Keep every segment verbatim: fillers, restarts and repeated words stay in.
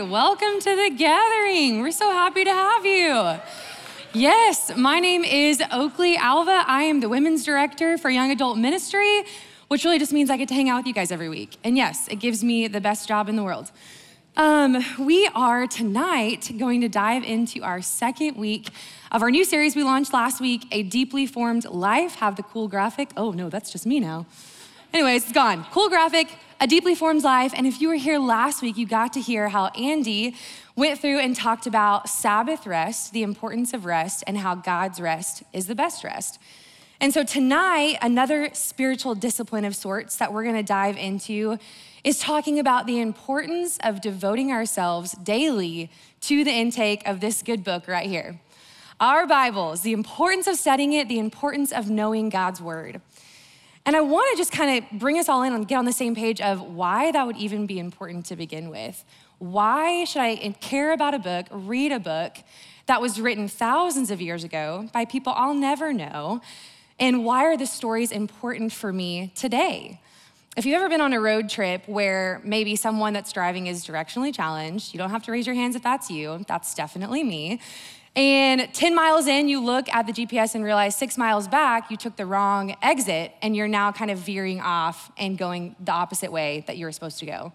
right, welcome to the gathering. We're so happy to have you. Yes, my name is Oakley Alva. I am the Women's Director for Young Adult Ministry, which really just means I get to hang out with you guys every week. And yes, it gives me the best job in the world. Um, we are tonight going to dive into our second week of our new series we launched last week, A Deeply Formed Life. Have the cool graphic. Oh no, that's just me now. Anyways, it's gone. Cool graphic, A Deeply Formed Life. And if you were here last week, you got to hear how Andy went through and talked about Sabbath rest, the importance of rest, and how God's rest is the best rest. And so tonight, another spiritual discipline of sorts that we're gonna dive into is talking about the importance of devoting ourselves daily to the intake of this good book right here. Our Bibles, the importance of studying it, the importance of knowing God's word. And I wanna just kind of bring us all in and get on the same page of why that would even be important to begin with. Why should I care about a book, read a book that was written thousands of years ago by people I'll never know? And why are the stories important for me today? If you've ever been on a road trip where maybe someone that's driving is directionally challenged, you don't have to raise your hands if that's you, that's definitely me. And ten miles in, you look at the G P S and realize six miles back, you took the wrong exit and you're now kind of veering off and going the opposite way that you were supposed to go.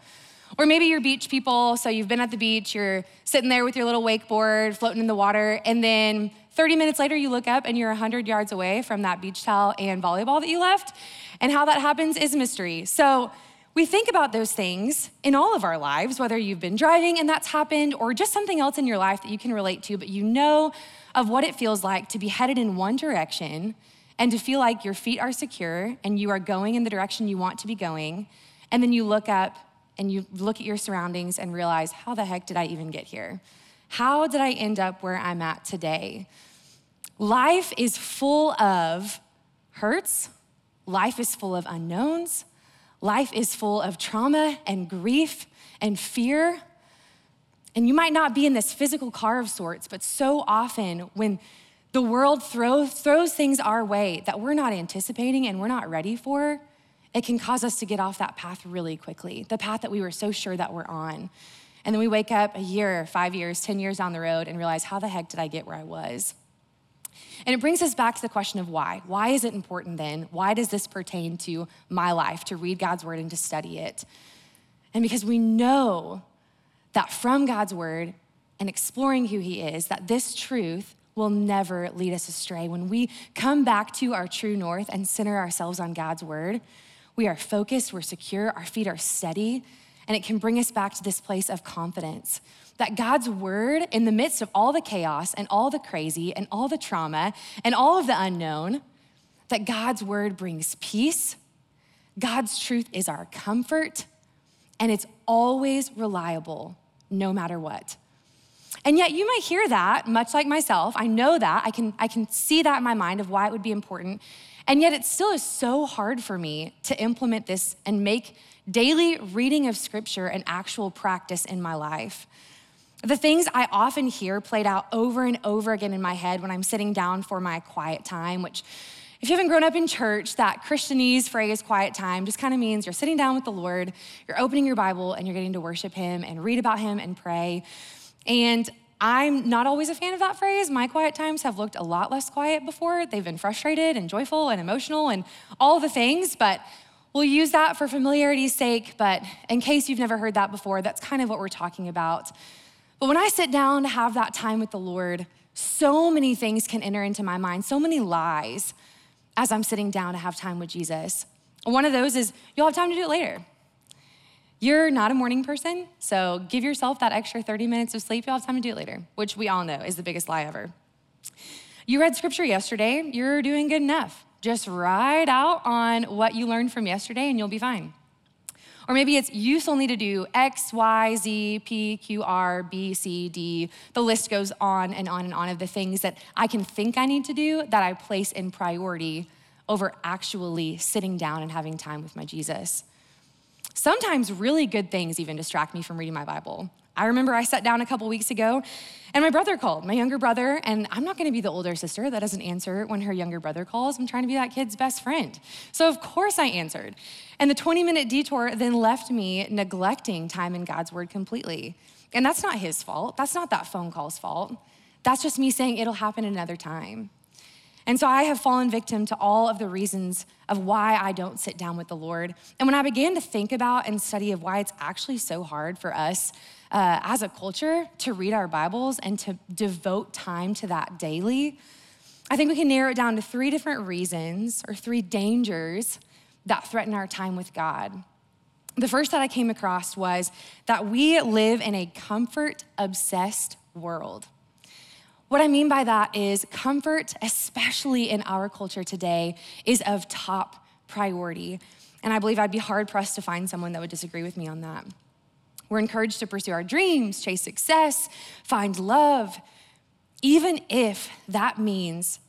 Or maybe you're beach people, so you've been at the beach, you're sitting there with your little wakeboard, floating in the water, and then thirty minutes later you look up and you're one hundred yards away from that beach towel and volleyball that you left. And how that happens is a mystery. So we think about those things in all of our lives, whether you've been driving and that's happened, or just something else in your life that you can relate to, but you know of what it feels like to be headed in one direction and to feel like your feet are secure and you are going in the direction you want to be going. And then you look up and you look at your surroundings and realize, how the heck did I even get here? How did I end up where I'm at today? Life is full of hurts. Life is full of unknowns. Life is full of trauma and grief and fear. And you might not be in this physical car of sorts, but so often when the world throws, throws things our way that we're not anticipating and we're not ready for, it can cause us to get off that path really quickly, the path that we were so sure that we're on. And then we wake up a year, five years, ten years down the road and realize, how the heck did I get where I was? And it brings us back to the question of why. Why is it important then? Why does this pertain to my life, to read God's word and to study it? And because we know that from God's word and exploring who he is, that this truth will never lead us astray. When we come back to our true north and center ourselves on God's word, we are focused, we're secure, our feet are steady, and it can bring us back to this place of confidence that God's word, in the midst of all the chaos and all the crazy and all the trauma and all of the unknown, that God's word brings peace. God's truth is our comfort, and it's always reliable, no matter what. And yet you might hear that, much like myself. I know that, I can, I can see that in my mind of why it would be important. And yet it still is so hard for me to implement this and make daily reading of scripture an actual practice in my life. The things I often hear played out over and over again in my head when I'm sitting down for my quiet time, which if you haven't grown up in church, that Christianese phrase quiet time just kind of means you're sitting down with the Lord, you're opening your Bible and you're getting to worship him and read about him and pray. And I'm not always a fan of that phrase. My quiet times have looked a lot less quiet before. They've been frustrated and joyful and emotional and all the things, but we'll use that for familiarity's sake, but in case you've never heard that before, that's kind of what we're talking about. But when I sit down to have that time with the Lord, so many things can enter into my mind, so many lies as I'm sitting down to have time with Jesus. One of those is, you'll have time to do it later. You're not a morning person, so give yourself that extra thirty minutes of sleep, you'll have time to do it later, which we all know is the biggest lie ever. You read scripture yesterday, you're doing good enough. Just ride out on what you learned from yesterday and you'll be fine. Or maybe it's you still need to do X, Y, Z, P, Q, R, B, C, D. The list goes on and on and on of the things that I can think I need to do that I place in priority over actually sitting down and having time with my Jesus. Sometimes really good things even distract me from reading my Bible. I remember I sat down a couple weeks ago and my brother called, my younger brother, and I'm not gonna be the older sister that doesn't answer when her younger brother calls. I'm trying to be that kid's best friend. So of course I answered. And the twenty minute detour then left me neglecting time in God's word completely. And that's not his fault. That's not that phone call's fault. That's just me saying it'll happen another time. And so I have fallen victim to all of the reasons of why I don't sit down with the Lord. And when I began to think about and study of why it's actually so hard for us uh, as a culture to read our Bibles and to devote time to that daily, I think we can narrow it down to three different reasons or three dangers that threaten our time with God. The first that I came across was that we live in a comfort-obsessed world. What I mean by that is comfort, especially in our culture today, is of top priority. And I believe I'd be hard-pressed to find someone that would disagree with me on that. We're encouraged to pursue our dreams, chase success, find love, even if that means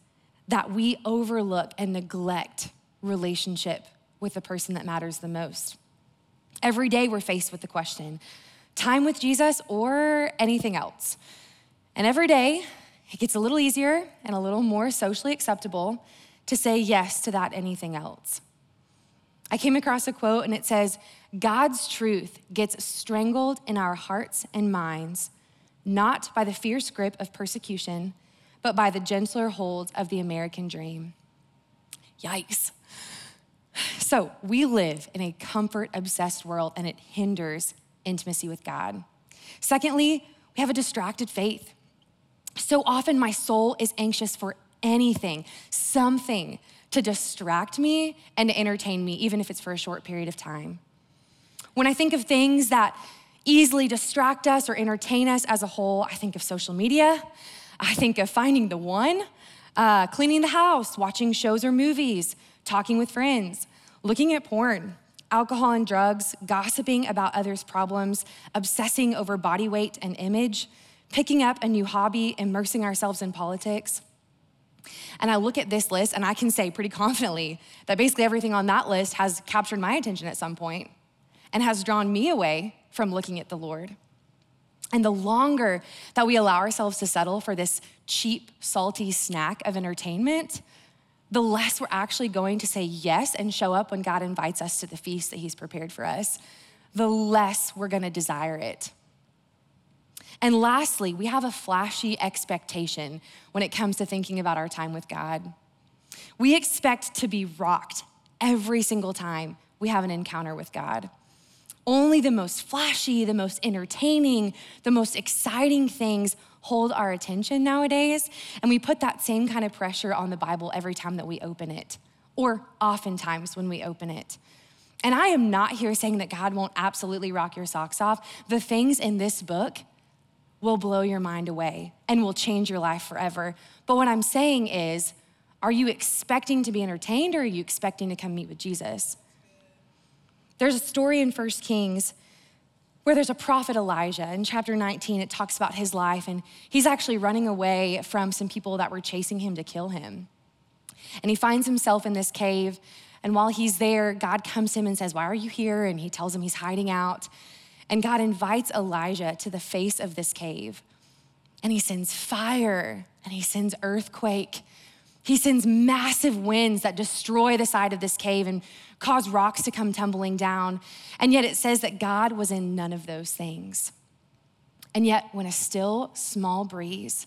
that we overlook and neglect relationship with the person that matters the most. Every day we're faced with the question, time with Jesus or anything else? And every day, it gets a little easier and a little more socially acceptable to say yes to that anything else. I came across a quote and it says, God's truth gets strangled in our hearts and minds, not by the fierce grip of persecution, but by the gentler hold of the American dream. Yikes. So we live in a comfort-obsessed world and it hinders intimacy with God. Secondly, we have a distracted faith. So often my soul is anxious for anything, something to distract me and to entertain me, even if it's for a short period of time. When I think of things that easily distract us or entertain us as a whole, I think of social media, I think of finding the one, uh, cleaning the house, watching shows or movies, talking with friends, looking at porn, alcohol and drugs, gossiping about others' problems, obsessing over body weight and image, picking up a new hobby, immersing ourselves in politics. And I look at this list and I can say pretty confidently that basically everything on that list has captured my attention at some point and has drawn me away from looking at the Lord. And the longer that we allow ourselves to settle for this cheap, salty snack of entertainment, the less we're actually going to say yes and show up when God invites us to the feast that he's prepared for us, the less we're gonna desire it. And lastly, we have a flashy expectation when it comes to thinking about our time with God. We expect to be rocked every single time we have an encounter with God. Only the most flashy, the most entertaining, the most exciting things hold our attention nowadays, and we put that same kind of pressure on the Bible every time that we open it, or oftentimes when we open it. And I am not here saying that God won't absolutely rock your socks off. The things in this book will blow your mind away and will change your life forever. But what I'm saying is, are you expecting to be entertained or are you expecting to come meet with Jesus? There's a story in First Kings where there's a prophet Elijah. In chapter nineteen, it talks about his life, and he's actually running away from some people that were chasing him to kill him. And he finds himself in this cave, and while he's there, God comes to him and says, why are you here? And he tells him he's hiding out. And God invites Elijah to the face of this cave, and he sends fire, and he sends earthquake. He sends massive winds that destroy the side of this cave and cause rocks to come tumbling down. And yet it says that God was in none of those things. And yet when a still small breeze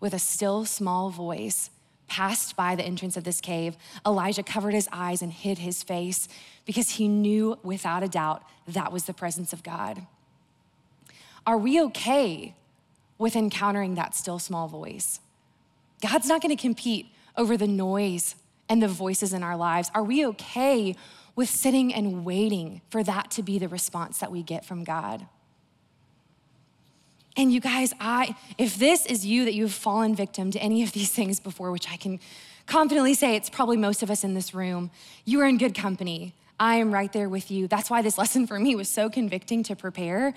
with a still small voice passed by the entrance of this cave, Elijah covered his eyes and hid his face because he knew without a doubt that was the presence of God. Are we okay with encountering that still small voice? God's not gonna compete over the noise and the voices in our lives. Are we okay with sitting and waiting for that to be the response that we get from God? And you guys, I if this is you, that you've fallen victim to any of these things before, which I can confidently say it's probably most of us in this room, you are in good company. I am right there with you. That's why this lesson for me was so convicting to prepare,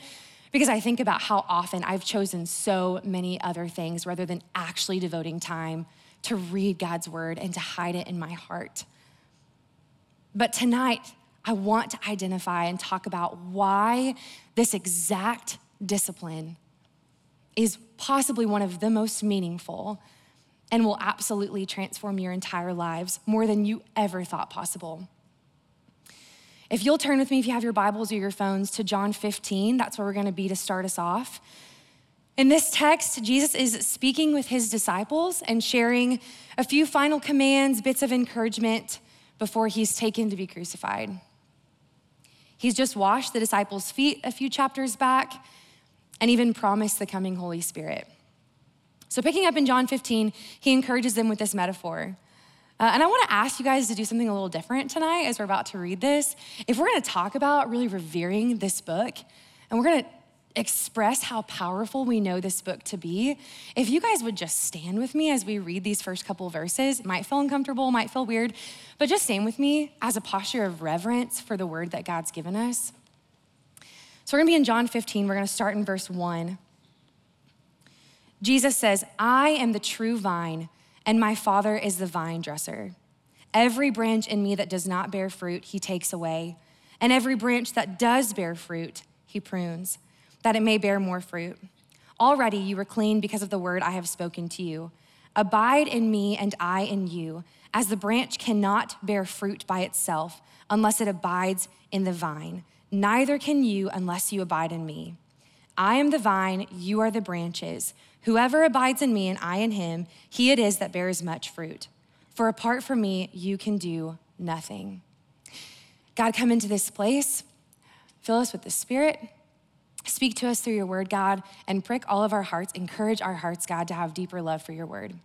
because I think about how often I've chosen so many other things rather than actually devoting time to read God's word and to hide it in my heart. But tonight, I want to identify and talk about why this exact discipline is possibly one of the most meaningful and will absolutely transform your entire lives more than you ever thought possible. If you'll turn with me, if you have your Bibles or your phones, to John fifteen, that's where we're gonna be to start us off. In this text, Jesus is speaking with his disciples and sharing a few final commands, bits of encouragement before he's taken to be crucified. He's just washed the disciples' feet a few chapters back and even promised the coming Holy Spirit. So picking up in John fifteen, he encourages them with this metaphor. Uh, and I wanna ask you guys to do something a little different tonight as we're about to read this. If we're gonna talk about really revering this book, and we're gonna express how powerful we know this book to be, if you guys would just stand with me as we read these first couple of verses, it might feel uncomfortable, might feel weird, but just stand with me as a posture of reverence for the word that God's given us. So we're gonna be in John fifteen, we're gonna start in verse one. Jesus says, "I am the true vine, and my Father is the vine dresser. Every branch in me that does not bear fruit, he takes away. And every branch that does bear fruit, he prunes, that it may bear more fruit. Already you are clean because of the word I have spoken to you. Abide in me and I in you, as the branch cannot bear fruit by itself unless it abides in the vine. Neither can you unless you abide in me. I am the vine, you are the branches. Whoever abides in me and I in him, he it is that bears much fruit. For apart from me, you can do nothing." God, come into this place, fill us with the Spirit, speak to us through your word, God, and prick all of our hearts, encourage our hearts, God, to have deeper love for your word.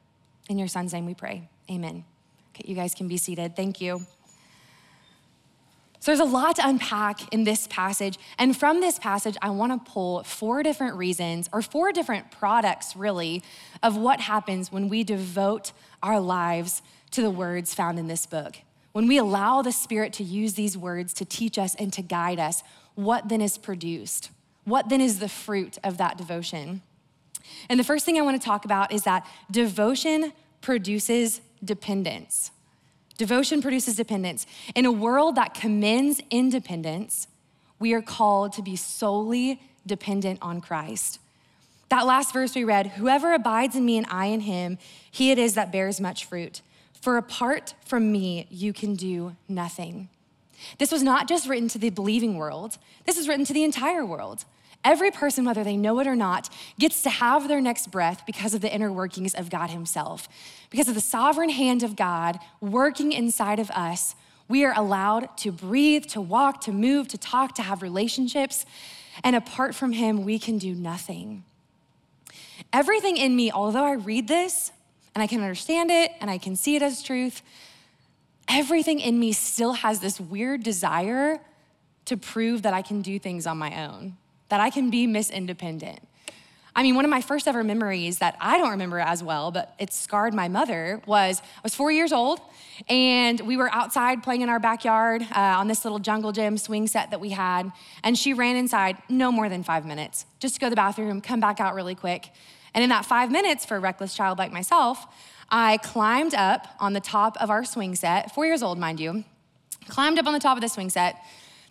In your Son's name we pray, amen. Okay, you guys can be seated, thank you. So there's a lot to unpack in this passage. And from this passage, I wanna pull four different reasons or four different products really of what happens when we devote our lives to the words found in this book. When we allow the Spirit to use these words to teach us and to guide us, what then is produced? What then is the fruit of that devotion? And the first thing I wanna talk about is that devotion produces dependence. Devotion produces dependence. In a world that commends independence, we are called to be solely dependent on Christ. That last verse we read, "Whoever abides in me and I in him, he it is that bears much fruit. For apart from me, you can do nothing." This was not just written to the believing world. This is written to the entire world. Every person, whether they know it or not, gets to have their next breath because of the inner workings of God himself. Because of the sovereign hand of God working inside of us, we are allowed to breathe, to walk, to move, to talk, to have relationships. And apart from him, we can do nothing. Everything in me, although I read this and I can understand it and I can see it as truth, everything in me still has this weird desire to prove that I can do things on my own, that I can be Miss Independent. I mean, one of my first ever memories that I don't remember as well, but it scarred my mother, was I was four years old and we were outside playing in our backyard uh, on this little jungle gym swing set that we had. And she ran inside no more than five minutes, just to go to the bathroom, come back out really quick. And in that five minutes for a reckless child like myself, I climbed up on the top of our swing set, four years old, mind you, climbed up on the top of the swing set,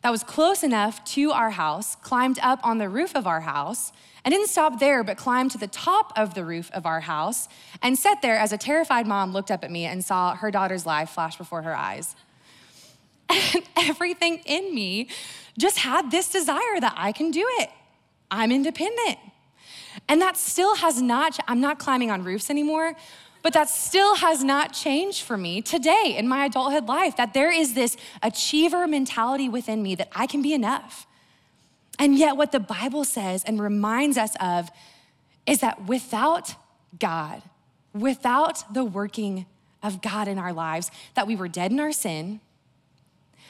that was close enough to our house, climbed up on the roof of our house, and didn't stop there, but climbed to the top of the roof of our house and sat there as a terrified mom looked up at me and saw her daughter's life flash before her eyes. And everything in me just had this desire that I can do it. I'm independent. And that still has not, I'm not climbing on roofs anymore, but that still has not changed for me today in my adulthood life, that there is this achiever mentality within me that I can be enough. And yet what the Bible says and reminds us of is that without God, without the working of God in our lives, that we were dead in our sin,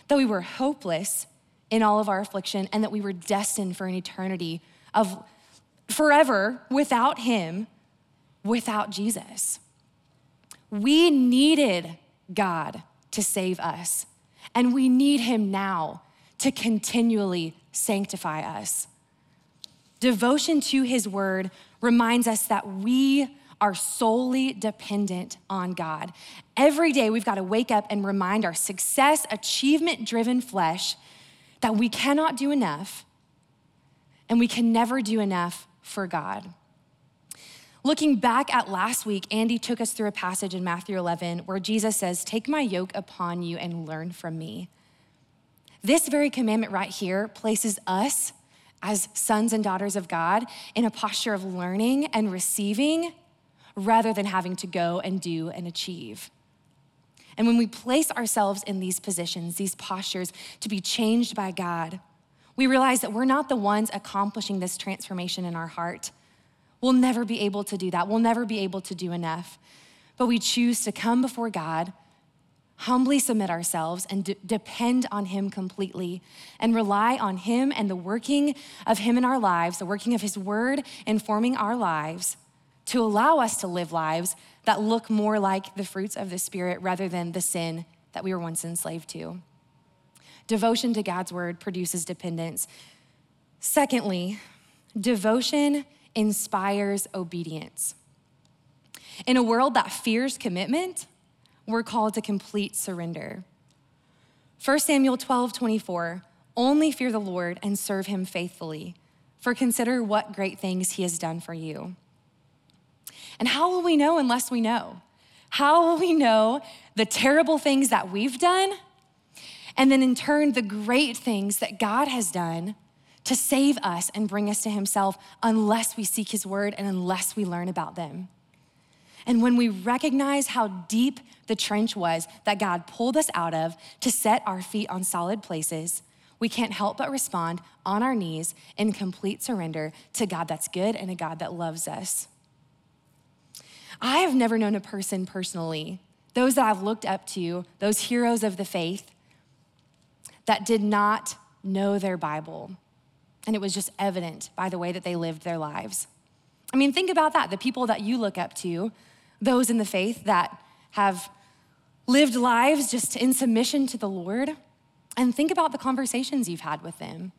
that we were hopeless in all of our affliction, and that we were destined for an eternity of forever without him, without Jesus. We needed God to save us, and we need him now to continually sanctify us. Devotion to his word reminds us that we are solely dependent on God. Every day we've got to wake up and remind our success, achievement-driven flesh that we cannot do enough, and we can never do enough for God. Looking back at last week, Andy took us through a passage in Matthew eleven where Jesus says, "Take my yoke upon you and learn from me." This very commandment right here places us as sons and daughters of God in a posture of learning and receiving rather than having to go and do and achieve. And when we place ourselves in these positions, these postures to be changed by God, we realize that we're not the ones accomplishing this transformation in our heart. We'll never be able to do that. We'll never be able to do enough. But we choose to come before God, humbly submit ourselves, and d- depend on him completely, and rely on him and the working of him in our lives, the working of his word informing our lives to allow us to live lives that look more like the fruits of the Spirit rather than the sin that we were once enslaved to. Devotion to God's word produces dependence. Secondly, devotion inspires obedience. In a world that fears commitment, we're called to complete surrender. First Samuel twelve twenty-four, "Only fear the Lord and serve him faithfully, for consider what great things he has done for you." And how will we know unless we know? How will we know the terrible things that we've done, and then in turn, the great things that God has done to save us and bring us to himself, unless we seek his word and unless we learn about them? And when we recognize how deep the trench was that God pulled us out of to set our feet on solid places, we can't help but respond on our knees in complete surrender to God that's good and a God that loves us. I have never known a person personally, those that I've looked up to, those heroes of the faith, that did not know their Bible. And it was just evident by the way that they lived their lives. I mean, think about that. The people that you look up to, those in the faith that have lived lives just in submission to the Lord, and think about the conversations you've had with them,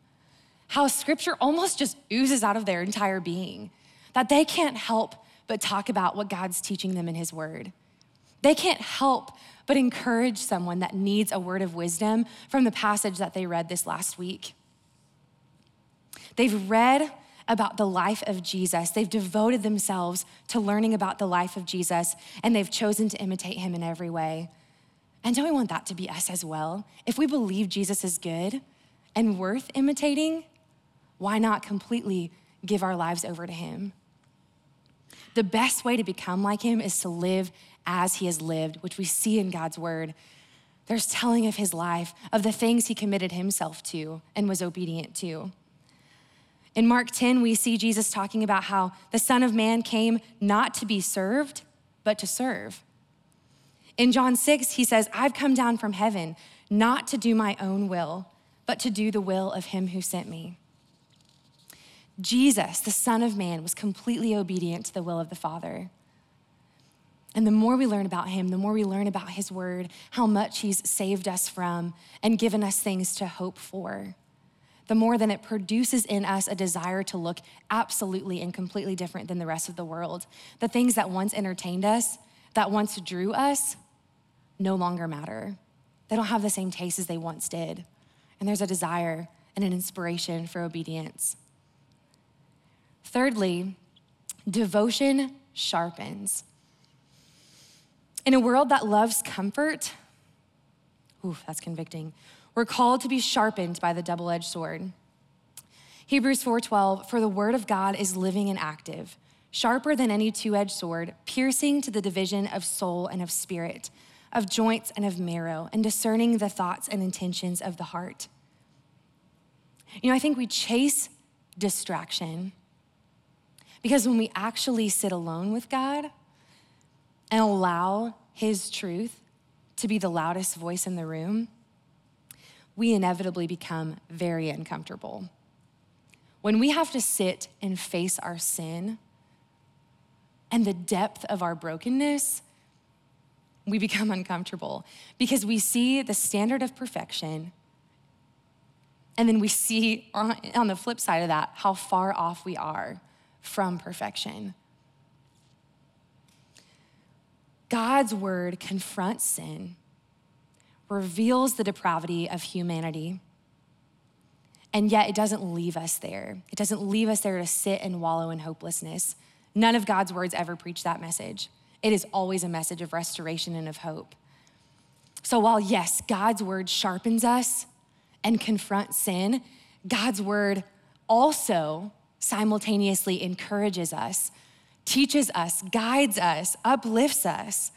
how scripture almost just oozes out of their entire being, that they can't help but talk about what God's teaching them in his word. They can't help but encourage someone that needs a word of wisdom from the passage that they read this last week. They've read about the life of Jesus. They've devoted themselves to learning about the life of Jesus, and they've chosen to imitate him in every way. And don't we want that to be us as well? If we believe Jesus is good and worth imitating, why not completely give our lives over to him? The best way to become like him is to live as he has lived, which we see in God's word. There's telling of his life, of the things he committed himself to and was obedient to. In Mark ten, we see Jesus talking about how the Son of Man came not to be served, but to serve. In John six, he says, "I've come down from heaven not to do my own will, but to do the will of him who sent me." Jesus, the Son of Man, was completely obedient to the will of the Father. And the more we learn about him, the more we learn about his word, how much he's saved us from and given us things to hope for, the more than it produces in us a desire to look absolutely and completely different than the rest of the world. The things that once entertained us, that once drew us, no longer matter. They don't have the same taste as they once did. And there's a desire and an inspiration for obedience. Thirdly, devotion sharpens. In a world that loves comfort, ooh, that's convicting, we're called to be sharpened by the double-edged sword. Hebrews four twelve, "For the word of God is living and active, sharper than any two-edged sword, piercing to the division of soul and of spirit, of joints and of marrow, and discerning the thoughts and intentions of the heart." You know, I think we chase distraction because when we actually sit alone with God and allow his truth to be the loudest voice in the room, we inevitably become very uncomfortable. When we have to sit and face our sin and the depth of our brokenness, we become uncomfortable because we see the standard of perfection, and then we see on the flip side of that how far off we are from perfection. God's word confronts sin, reveals the depravity of humanity, And yet it doesn't leave us there. It doesn't leave us there to sit and wallow in hopelessness. None of God's words ever preach that message. It is always a message of restoration and of hope. So while yes, God's word sharpens us and confronts sin, God's word also simultaneously encourages us, teaches us, guides us, uplifts us.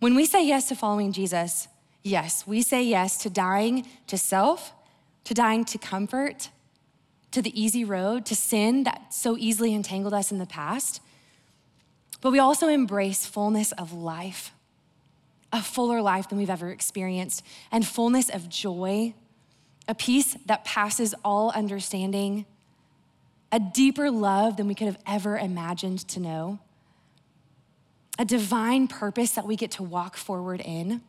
When we say yes to following Jesus, yes, we say yes to dying to self, to dying to comfort, to the easy road, to sin that so easily entangled us in the past. But we also embrace fullness of life, a fuller life than we've ever experienced, and fullness of joy, a peace that passes all understanding, a deeper love than we could have ever imagined to know, a divine purpose that we get to walk forward in.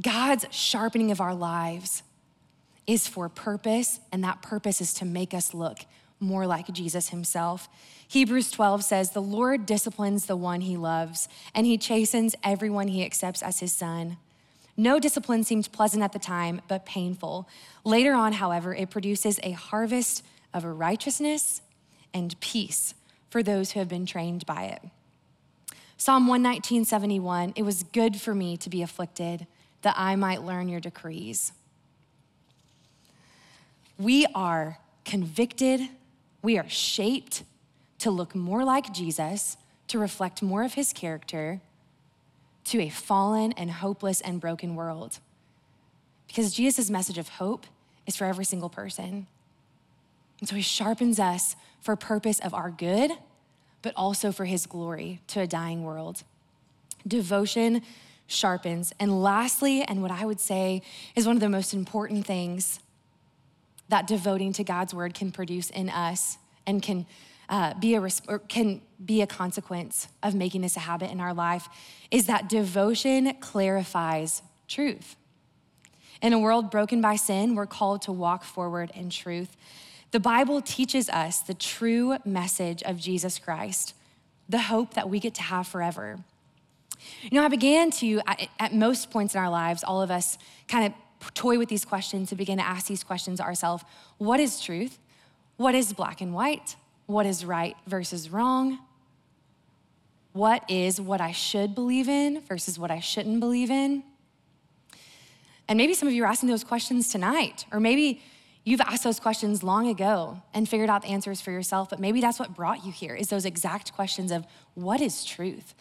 God's sharpening of our lives is for purpose, and that purpose is to make us look more like Jesus himself. Hebrews twelve says, "The Lord disciplines the one he loves, and he chastens everyone he accepts as his son. No discipline seemed pleasant at the time, but painful. Later on, however, it produces a harvest of righteousness and peace for those who have been trained by it." Psalm one nineteen, seventy-one, "It was good for me to be afflicted, that I might learn your decrees." We are convicted, we are shaped to look more like Jesus, to reflect more of his character to a fallen and hopeless and broken world. Because Jesus' message of hope is for every single person. And so he sharpens us for purpose of our good, but also for his glory to a dying world. Devotion sharpens. And lastly, and what I would say is one of the most important things that devoting to God's word can produce in us and can uh, be a res- or can be a consequence of making this a habit in our life is that devotion clarifies truth. In a world broken by sin, we're called to walk forward in truth. The Bible teaches us the true message of Jesus Christ, the hope that we get to have forever. You know, I began to, at, at most points in our lives, all of us kind of toy with these questions and begin to ask these questions ourselves. What is truth? What is black and white? What is right versus wrong? What is what I should believe in versus what I shouldn't believe in? And maybe some of you are asking those questions tonight, or maybe you've asked those questions long ago and figured out the answers for yourself, but maybe that's what brought you here, is those exact questions of what is truth?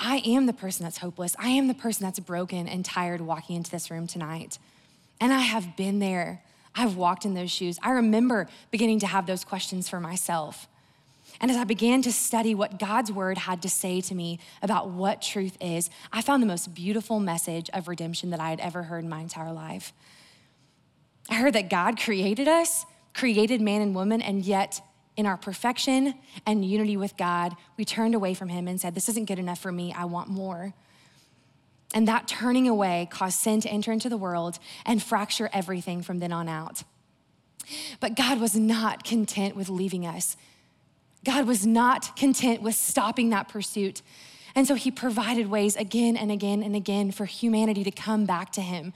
I am the person that's hopeless. I am the person that's broken and tired walking into this room tonight. And I have been there. I've walked in those shoes. I remember beginning to have those questions for myself. And as I began to study what God's word had to say to me about what truth is, I found the most beautiful message of redemption that I had ever heard in my entire life. I heard that God created us, created man and woman, and yet in our perfection and unity with God, we turned away from him and said, "This isn't good enough for me, I want more." And that turning away caused sin to enter into the world and fracture everything from then on out. But God was not content with leaving us. God was not content with stopping that pursuit. And so he provided ways again and again and again for humanity to come back to him,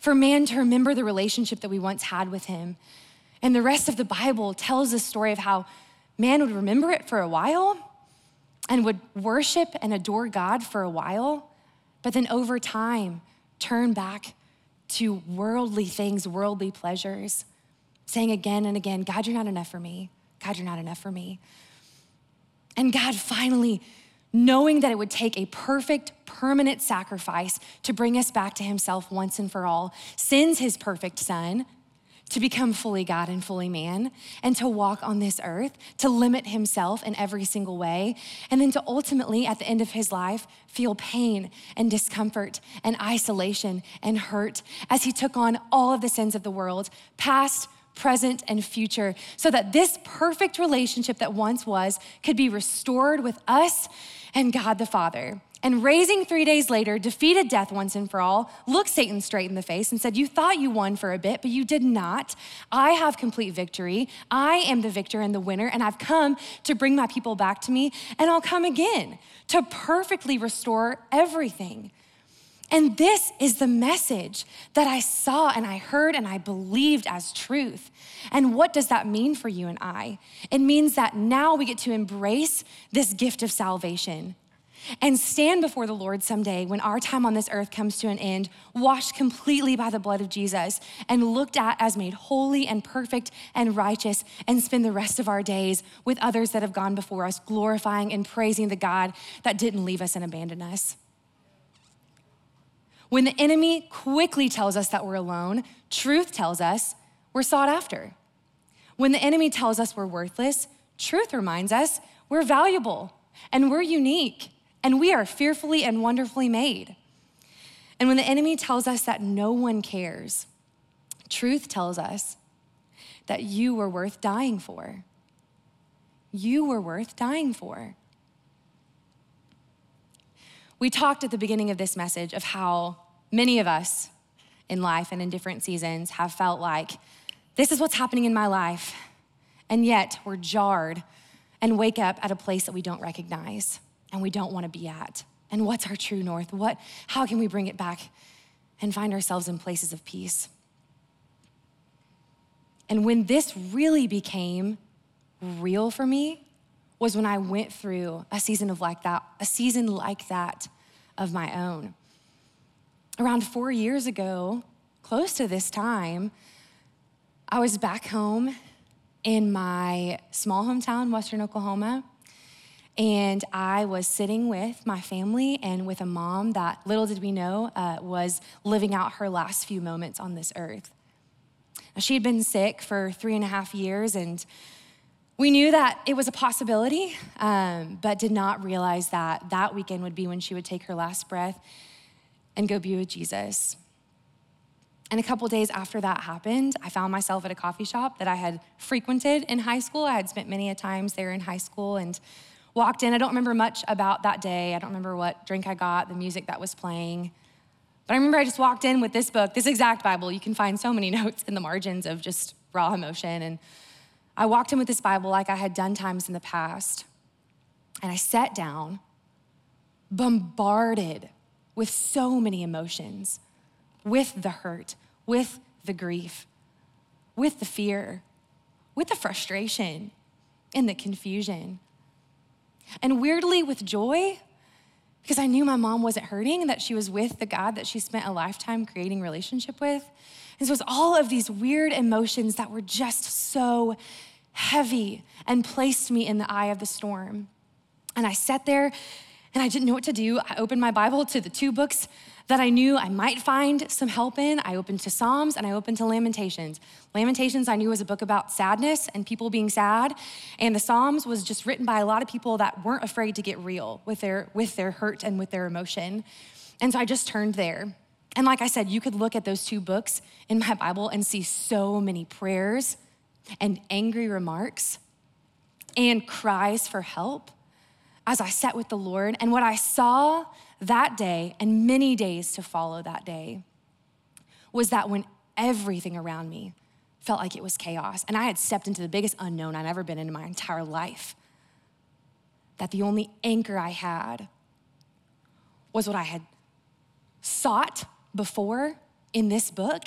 for man to remember the relationship that we once had with him. And the rest of the Bible tells the story of how man would remember it for a while and would worship and adore God for a while, but then over time, turn back to worldly things, worldly pleasures, saying again and again, "God, you're not enough for me. God, you're not enough for me." And God finally, knowing that it would take a perfect, permanent sacrifice to bring us back to himself once and for all, sends his perfect son to become fully God and fully man, and to walk on this earth, to limit himself in every single way, and then to ultimately, at the end of his life, feel pain and discomfort and isolation and hurt as he took on all of the sins of the world, past, present, and future, so that this perfect relationship that once was could be restored with us and God the Father. And raising three days later, defeated death once and for all, looked Satan straight in the face and said, "You thought you won for a bit, but you did not. I have complete victory. I am the victor and the winner, and I've come to bring my people back to me, and I'll come again to perfectly restore everything." And this is the message that I saw and I heard and I believed as truth. And what does that mean for you and I? It means that now we get to embrace this gift of salvation and stand before the Lord someday when our time on this earth comes to an end, washed completely by the blood of Jesus and looked at as made holy and perfect and righteous, and spend the rest of our days with others that have gone before us, glorifying and praising the God that didn't leave us and abandon us. When the enemy quickly tells us that we're alone, truth tells us we're sought after. When the enemy tells us we're worthless, truth reminds us we're valuable and we're unique and we are fearfully and wonderfully made. And when the enemy tells us that no one cares, truth tells us that you were worth dying for. You were worth dying for. We talked at the beginning of this message of how many of us in life and in different seasons have felt like, this is what's happening in my life, and yet we're jarred and wake up at a place that we don't recognize and we don't want to be at. And what's our true north? What? How can we bring it back and find ourselves in places of peace? And when this really became real for me, was when I went through a season of like that, a season like that of my own. Around four years ago, close to this time, I was back home in my small hometown, Western Oklahoma, and I was sitting with my family and with a mom that, little did we know, uh, was living out her last few moments on this earth. Now, she had been sick for three and a half years, and we knew that it was a possibility, um, but did not realize that that weekend would be when she would take her last breath and go be with Jesus. And a couple days after that happened, I found myself at a coffee shop that I had frequented in high school. I had spent many a times there in high school and walked in. I don't remember much about that day. I don't remember what drink I got, the music that was playing. But I remember I just walked in with this book, this exact Bible. You can find so many notes in the margins of just raw emotion, and I walked in with this Bible like I had done times in the past, and I sat down, bombarded with so many emotions, with the hurt, with the grief, with the fear, with the frustration and the confusion, and weirdly with joy, because I knew my mom wasn't hurting and that she was with the God that she spent a lifetime creating relationship with. And so it was all of these weird emotions that were just so heavy and placed me in the eye of the storm. And I sat there and I didn't know what to do. I opened my Bible to the two books that I knew I might find some help in. I opened to Psalms and I opened to Lamentations. Lamentations I knew was a book about sadness and people being sad. And the Psalms was just written by a lot of people that weren't afraid to get real with their, with their hurt and with their emotion. And so I just turned there. And like I said, you could look at those two books in my Bible and see so many prayers and angry remarks and cries for help as I sat with the Lord. And what I saw that day and many days to follow that day was that when everything around me felt like it was chaos and I had stepped into the biggest unknown I'd ever been in my entire life, that the only anchor I had was what I had sought before in this book,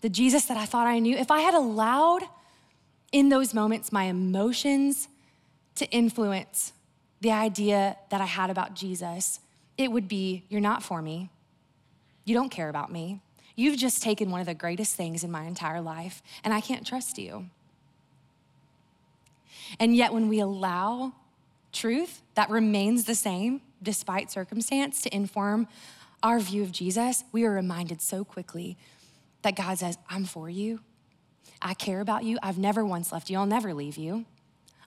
the Jesus that I thought I knew. If I had allowed in those moments my emotions to influence the idea that I had about Jesus, it would be, you're not for me. You don't care about me. You've just taken one of the greatest things in my entire life, and I can't trust you. And yet when we allow truth that remains the same despite circumstance to inform our view of Jesus, we are reminded so quickly that God says, I'm for you. I care about you. I've never once left you. I'll never leave you.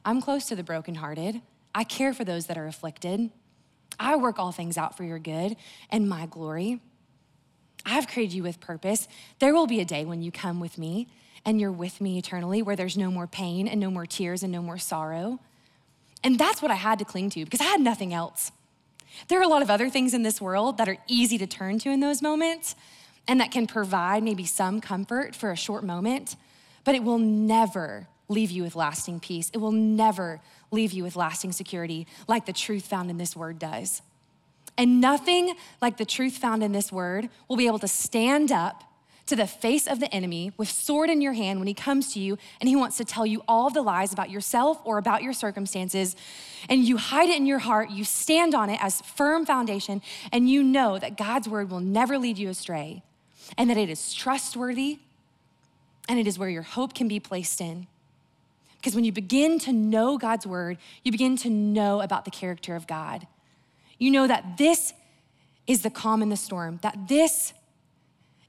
I'm close to the brokenhearted. I care for those that are afflicted. I work all things out for your good and my glory. I've created you with purpose. There will be a day when you come with me and you're with me eternally, where there's no more pain and no more tears and no more sorrow. And that's what I had to cling to because I had nothing else. There are a lot of other things in this world that are easy to turn to in those moments and that can provide maybe some comfort for a short moment, but it will never leave you with lasting peace. It will never leave you with lasting security like the truth found in this word does. And nothing like the truth found in this word will be able to stand up to the face of the enemy with sword in your hand when he comes to you and he wants to tell you all the lies about yourself or about your circumstances, and you hide it in your heart, you stand on it as firm foundation, and you know that God's word will never lead you astray and that it is trustworthy and it is where your hope can be placed in. Because when you begin to know God's word, you begin to know about the character of God. You know that this is the calm in the storm, that this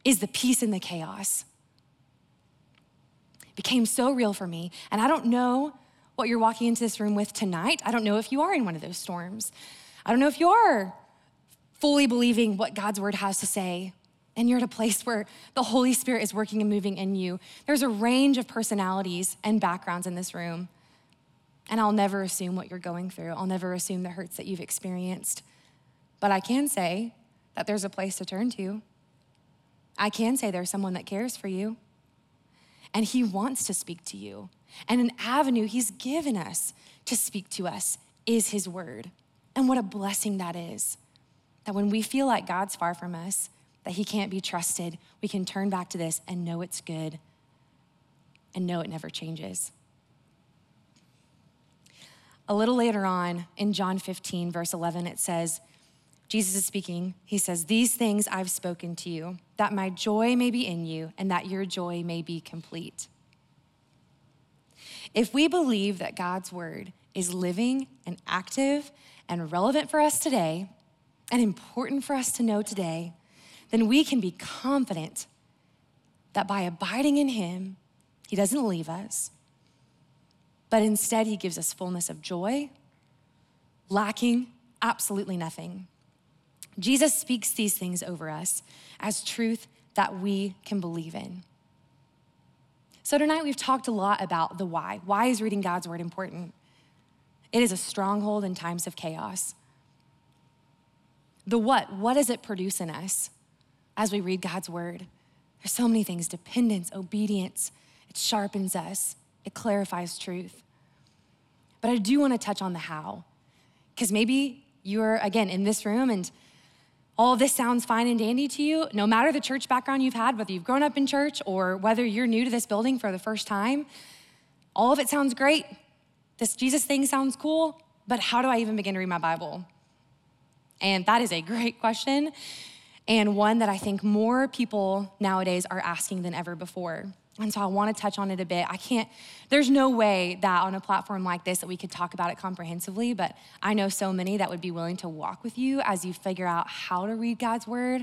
is the peace in the chaos. It became so real for me. And I don't know what you're walking into this room with tonight. I don't know if you are in one of those storms. I don't know if you are fully believing what God's word has to say, and you're at a place where the Holy Spirit is working and moving in you. There's a range of personalities and backgrounds in this room. And I'll never assume what you're going through. I'll never assume the hurts that you've experienced. But I can say that there's a place to turn to. I can say there's someone that cares for you, and he wants to speak to you. And an avenue he's given us to speak to us is his word. And what a blessing that is, that when we feel like God's far from us, that he can't be trusted, we can turn back to this and know it's good and know it never changes. A little later on in John fifteen, verse eleven, it says, Jesus is speaking. He says, "These things I've spoken to you, that my joy may be in you and that your joy may be complete." If we believe that God's word is living and active and relevant for us today and important for us to know today, then we can be confident that by abiding in him, he doesn't leave us, but instead he gives us fullness of joy, lacking absolutely nothing. Jesus speaks these things over us as truth that we can believe in. So tonight we've talked a lot about the why. Why is reading God's word important? It is a stronghold in times of chaos. The what, what does it produce in us as we read God's word? There's so many things: dependence, obedience. It sharpens us, it clarifies truth. But I do wanna touch on the how, because maybe you're, again, in this room and all this sounds fine and dandy to you. No matter the church background you've had, whether you've grown up in church or whether you're new to this building for the first time, all of it sounds great. This Jesus thing sounds cool, but how do I even begin to read my Bible? And that is a great question, and one that I think more people nowadays are asking than ever before. And so I wanna touch on it a bit. I can't, there's no way that on a platform like this that we could talk about it comprehensively, but I know so many that would be willing to walk with you as you figure out how to read God's word.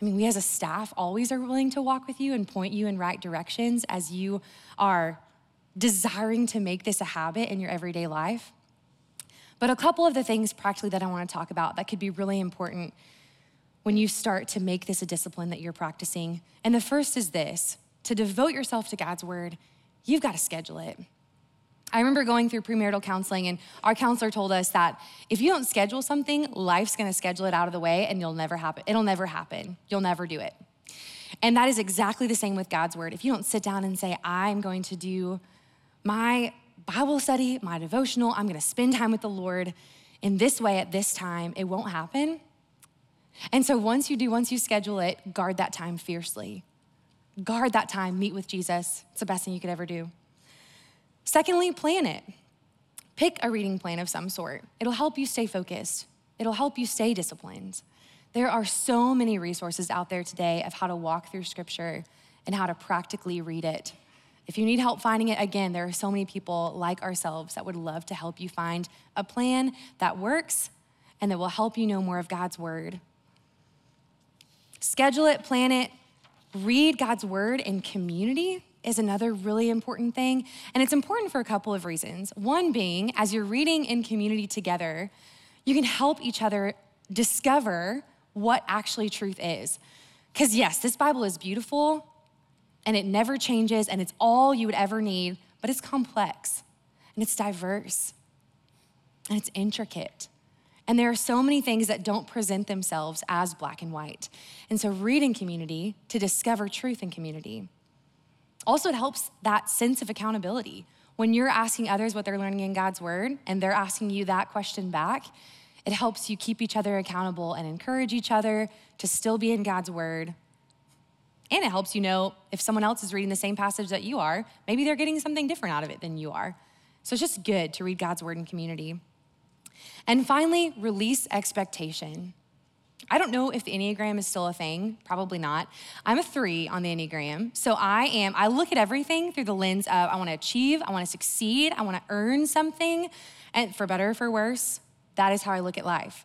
I mean, we as a staff always are willing to walk with you and point you in right directions as you are desiring to make this a habit in your everyday life. But a couple of the things practically that I wanna talk about that could be really important when you start to make this a discipline that you're practicing. And the first is this: to devote yourself to God's word, you've got to schedule it. I remember going through premarital counseling, and our counselor told us that if you don't schedule something, life's going to schedule it out of the way and you'll never happen. It'll never happen. You'll never do it. And that is exactly the same with God's word. If you don't sit down and say, I'm going to do my Bible study, my devotional, I'm going to spend time with the Lord in this way at this time, it won't happen. And so once you do, once you schedule it, guard that time fiercely. Guard that time, meet with Jesus. It's the best thing you could ever do. Secondly, plan it. Pick a reading plan of some sort. It'll help you stay focused. It'll help you stay disciplined. There are so many resources out there today of how to walk through scripture and how to practically read it. If you need help finding it, again, there are so many people like ourselves that would love to help you find a plan that works and that will help you know more of God's word. Schedule it, plan it. Read God's word in community is another really important thing. And it's important for a couple of reasons. One being, as you're reading in community together, you can help each other discover what actually truth is. Because yes, this Bible is beautiful and it never changes and it's all you would ever need, but it's complex and it's diverse and it's intricate. And there are so many things that don't present themselves as black and white. And so read in community to discover truth in community. Also, it helps that sense of accountability. When you're asking others what they're learning in God's word and they're asking you that question back, It helps you keep each other accountable and encourage each other to still be in God's word. And it helps you know if someone else is reading the same passage that you are, maybe they're getting something different out of it than you are. So it's just good to read God's word in community. And finally, release expectation. I don't know if the Enneagram is still a thing, probably not. I'm a three on the Enneagram. So I am, I look at everything through the lens of I wanna achieve, I wanna succeed, I wanna earn something, and for better or for worse, that is how I look at life.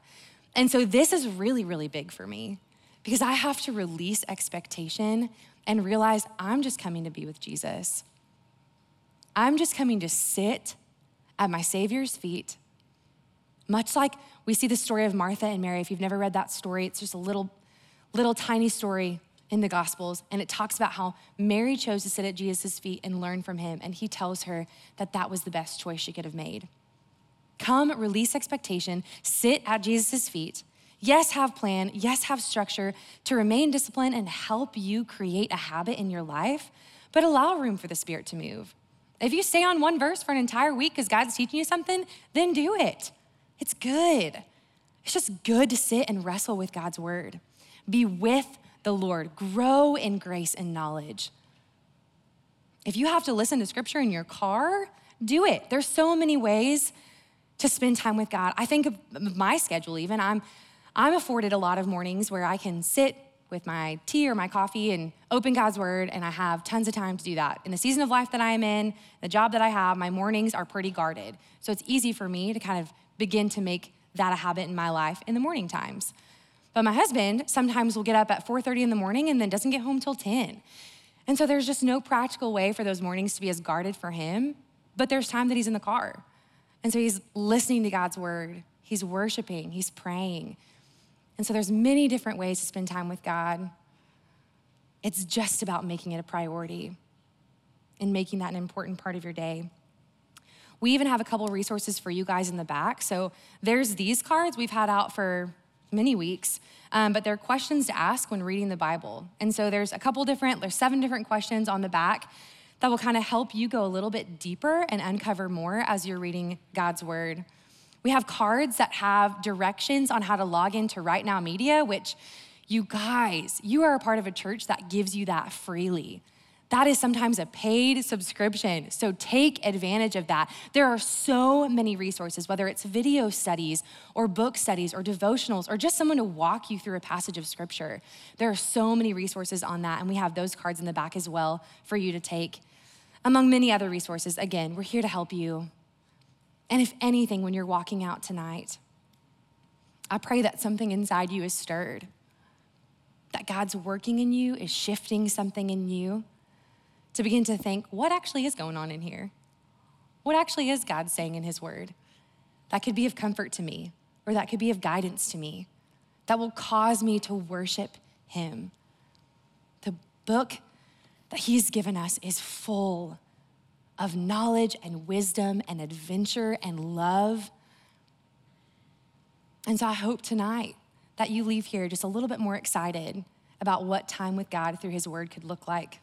And so this is really, really big for me because I have to release expectation and realize I'm just coming to be with Jesus. I'm just coming to sit at my Savior's feet. Much like we see the story of Martha and Mary. If you've never read that story, it's just a little, little tiny story in the Gospels. And it talks about how Mary chose to sit at Jesus' feet and learn from him. And he tells her that that was the best choice she could have made. Come, release expectation, sit at Jesus' feet. Yes, have plan. Yes, have structure to remain disciplined and help you create a habit in your life, but allow room for the Spirit to move. If you stay on one verse for an entire week because God's teaching you something, then do it. It's good. It's just good to sit and wrestle with God's word. Be with the Lord. Grow in grace and knowledge. If you have to listen to scripture in your car, do it. There's so many ways to spend time with God. I think of my schedule even. I'm, I'm afforded a lot of mornings where I can sit with my tea or my coffee and open God's word, and I have tons of time to do that. In the season of life that I am in, the job that I have, my mornings are pretty guarded. So it's easy for me to kind of begin to make that a habit in my life in the morning times. But my husband sometimes will get up at four thirty in the morning and then doesn't get home till ten. And so there's just no practical way for those mornings to be as guarded for him, but there's time that he's in the car. And so he's listening to God's word, he's worshiping, he's praying. And so there's many different ways to spend time with God. It's just about making it a priority and making that an important part of your day. We even have a couple resources for you guys in the back. So there's these cards we've had out for many weeks, um, but they're questions to ask when reading the Bible. And so there's a couple different, there's seven different questions on the back that will kind of help you go a little bit deeper and uncover more as you're reading God's word. We have cards that have directions on how to log into RightNow Media, which you guys, you are a part of a church that gives you that freely. That is sometimes a paid subscription, so take advantage of that. There are so many resources, whether it's video studies or book studies or devotionals or just someone to walk you through a passage of scripture. There are so many resources on that, and we have those cards in the back as well for you to take. Among many other resources, again, we're here to help you. And if anything, when you're walking out tonight, I pray that something inside you is stirred, that God's working in you, is shifting something in you, to begin to think, what actually is going on in here? What actually is God saying in his word? That could be of comfort to me, or that could be of guidance to me, that will cause me to worship him. The book that he's given us is full of knowledge and wisdom and adventure and love. And so I hope tonight that you leave here just a little bit more excited about what time with God through his word could look like.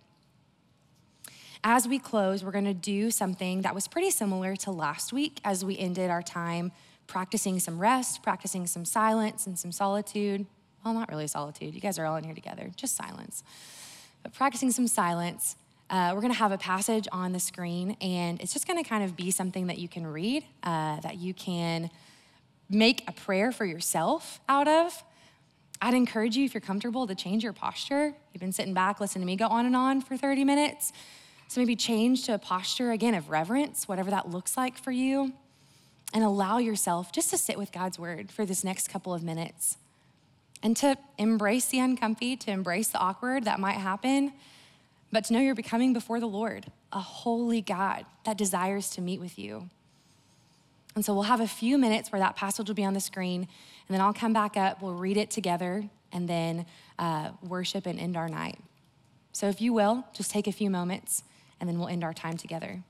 As we close, we're gonna do something that was pretty similar to last week as we ended our time practicing some rest, practicing some silence and some solitude. Well, not really solitude. You guys are all in here together, just silence. But practicing some silence. Uh, we're gonna have a passage on the screen, and it's just gonna kind of be something that you can read, uh, that you can make a prayer for yourself out of. I'd encourage you, if you're comfortable, to change your posture. You've been sitting back, listening to me go on and on for thirty minutes. So maybe change to a posture, again, of reverence, whatever that looks like for you, and allow yourself just to sit with God's word for this next couple of minutes and to embrace the uncomfy, to embrace the awkward that might happen, but to know you're becoming before the Lord, a holy God that desires to meet with you. And so we'll have a few minutes where that passage will be on the screen, and then I'll come back up, we'll read it together, and then uh, worship and end our night. So if you will, just take a few moments, and then we'll end our time together.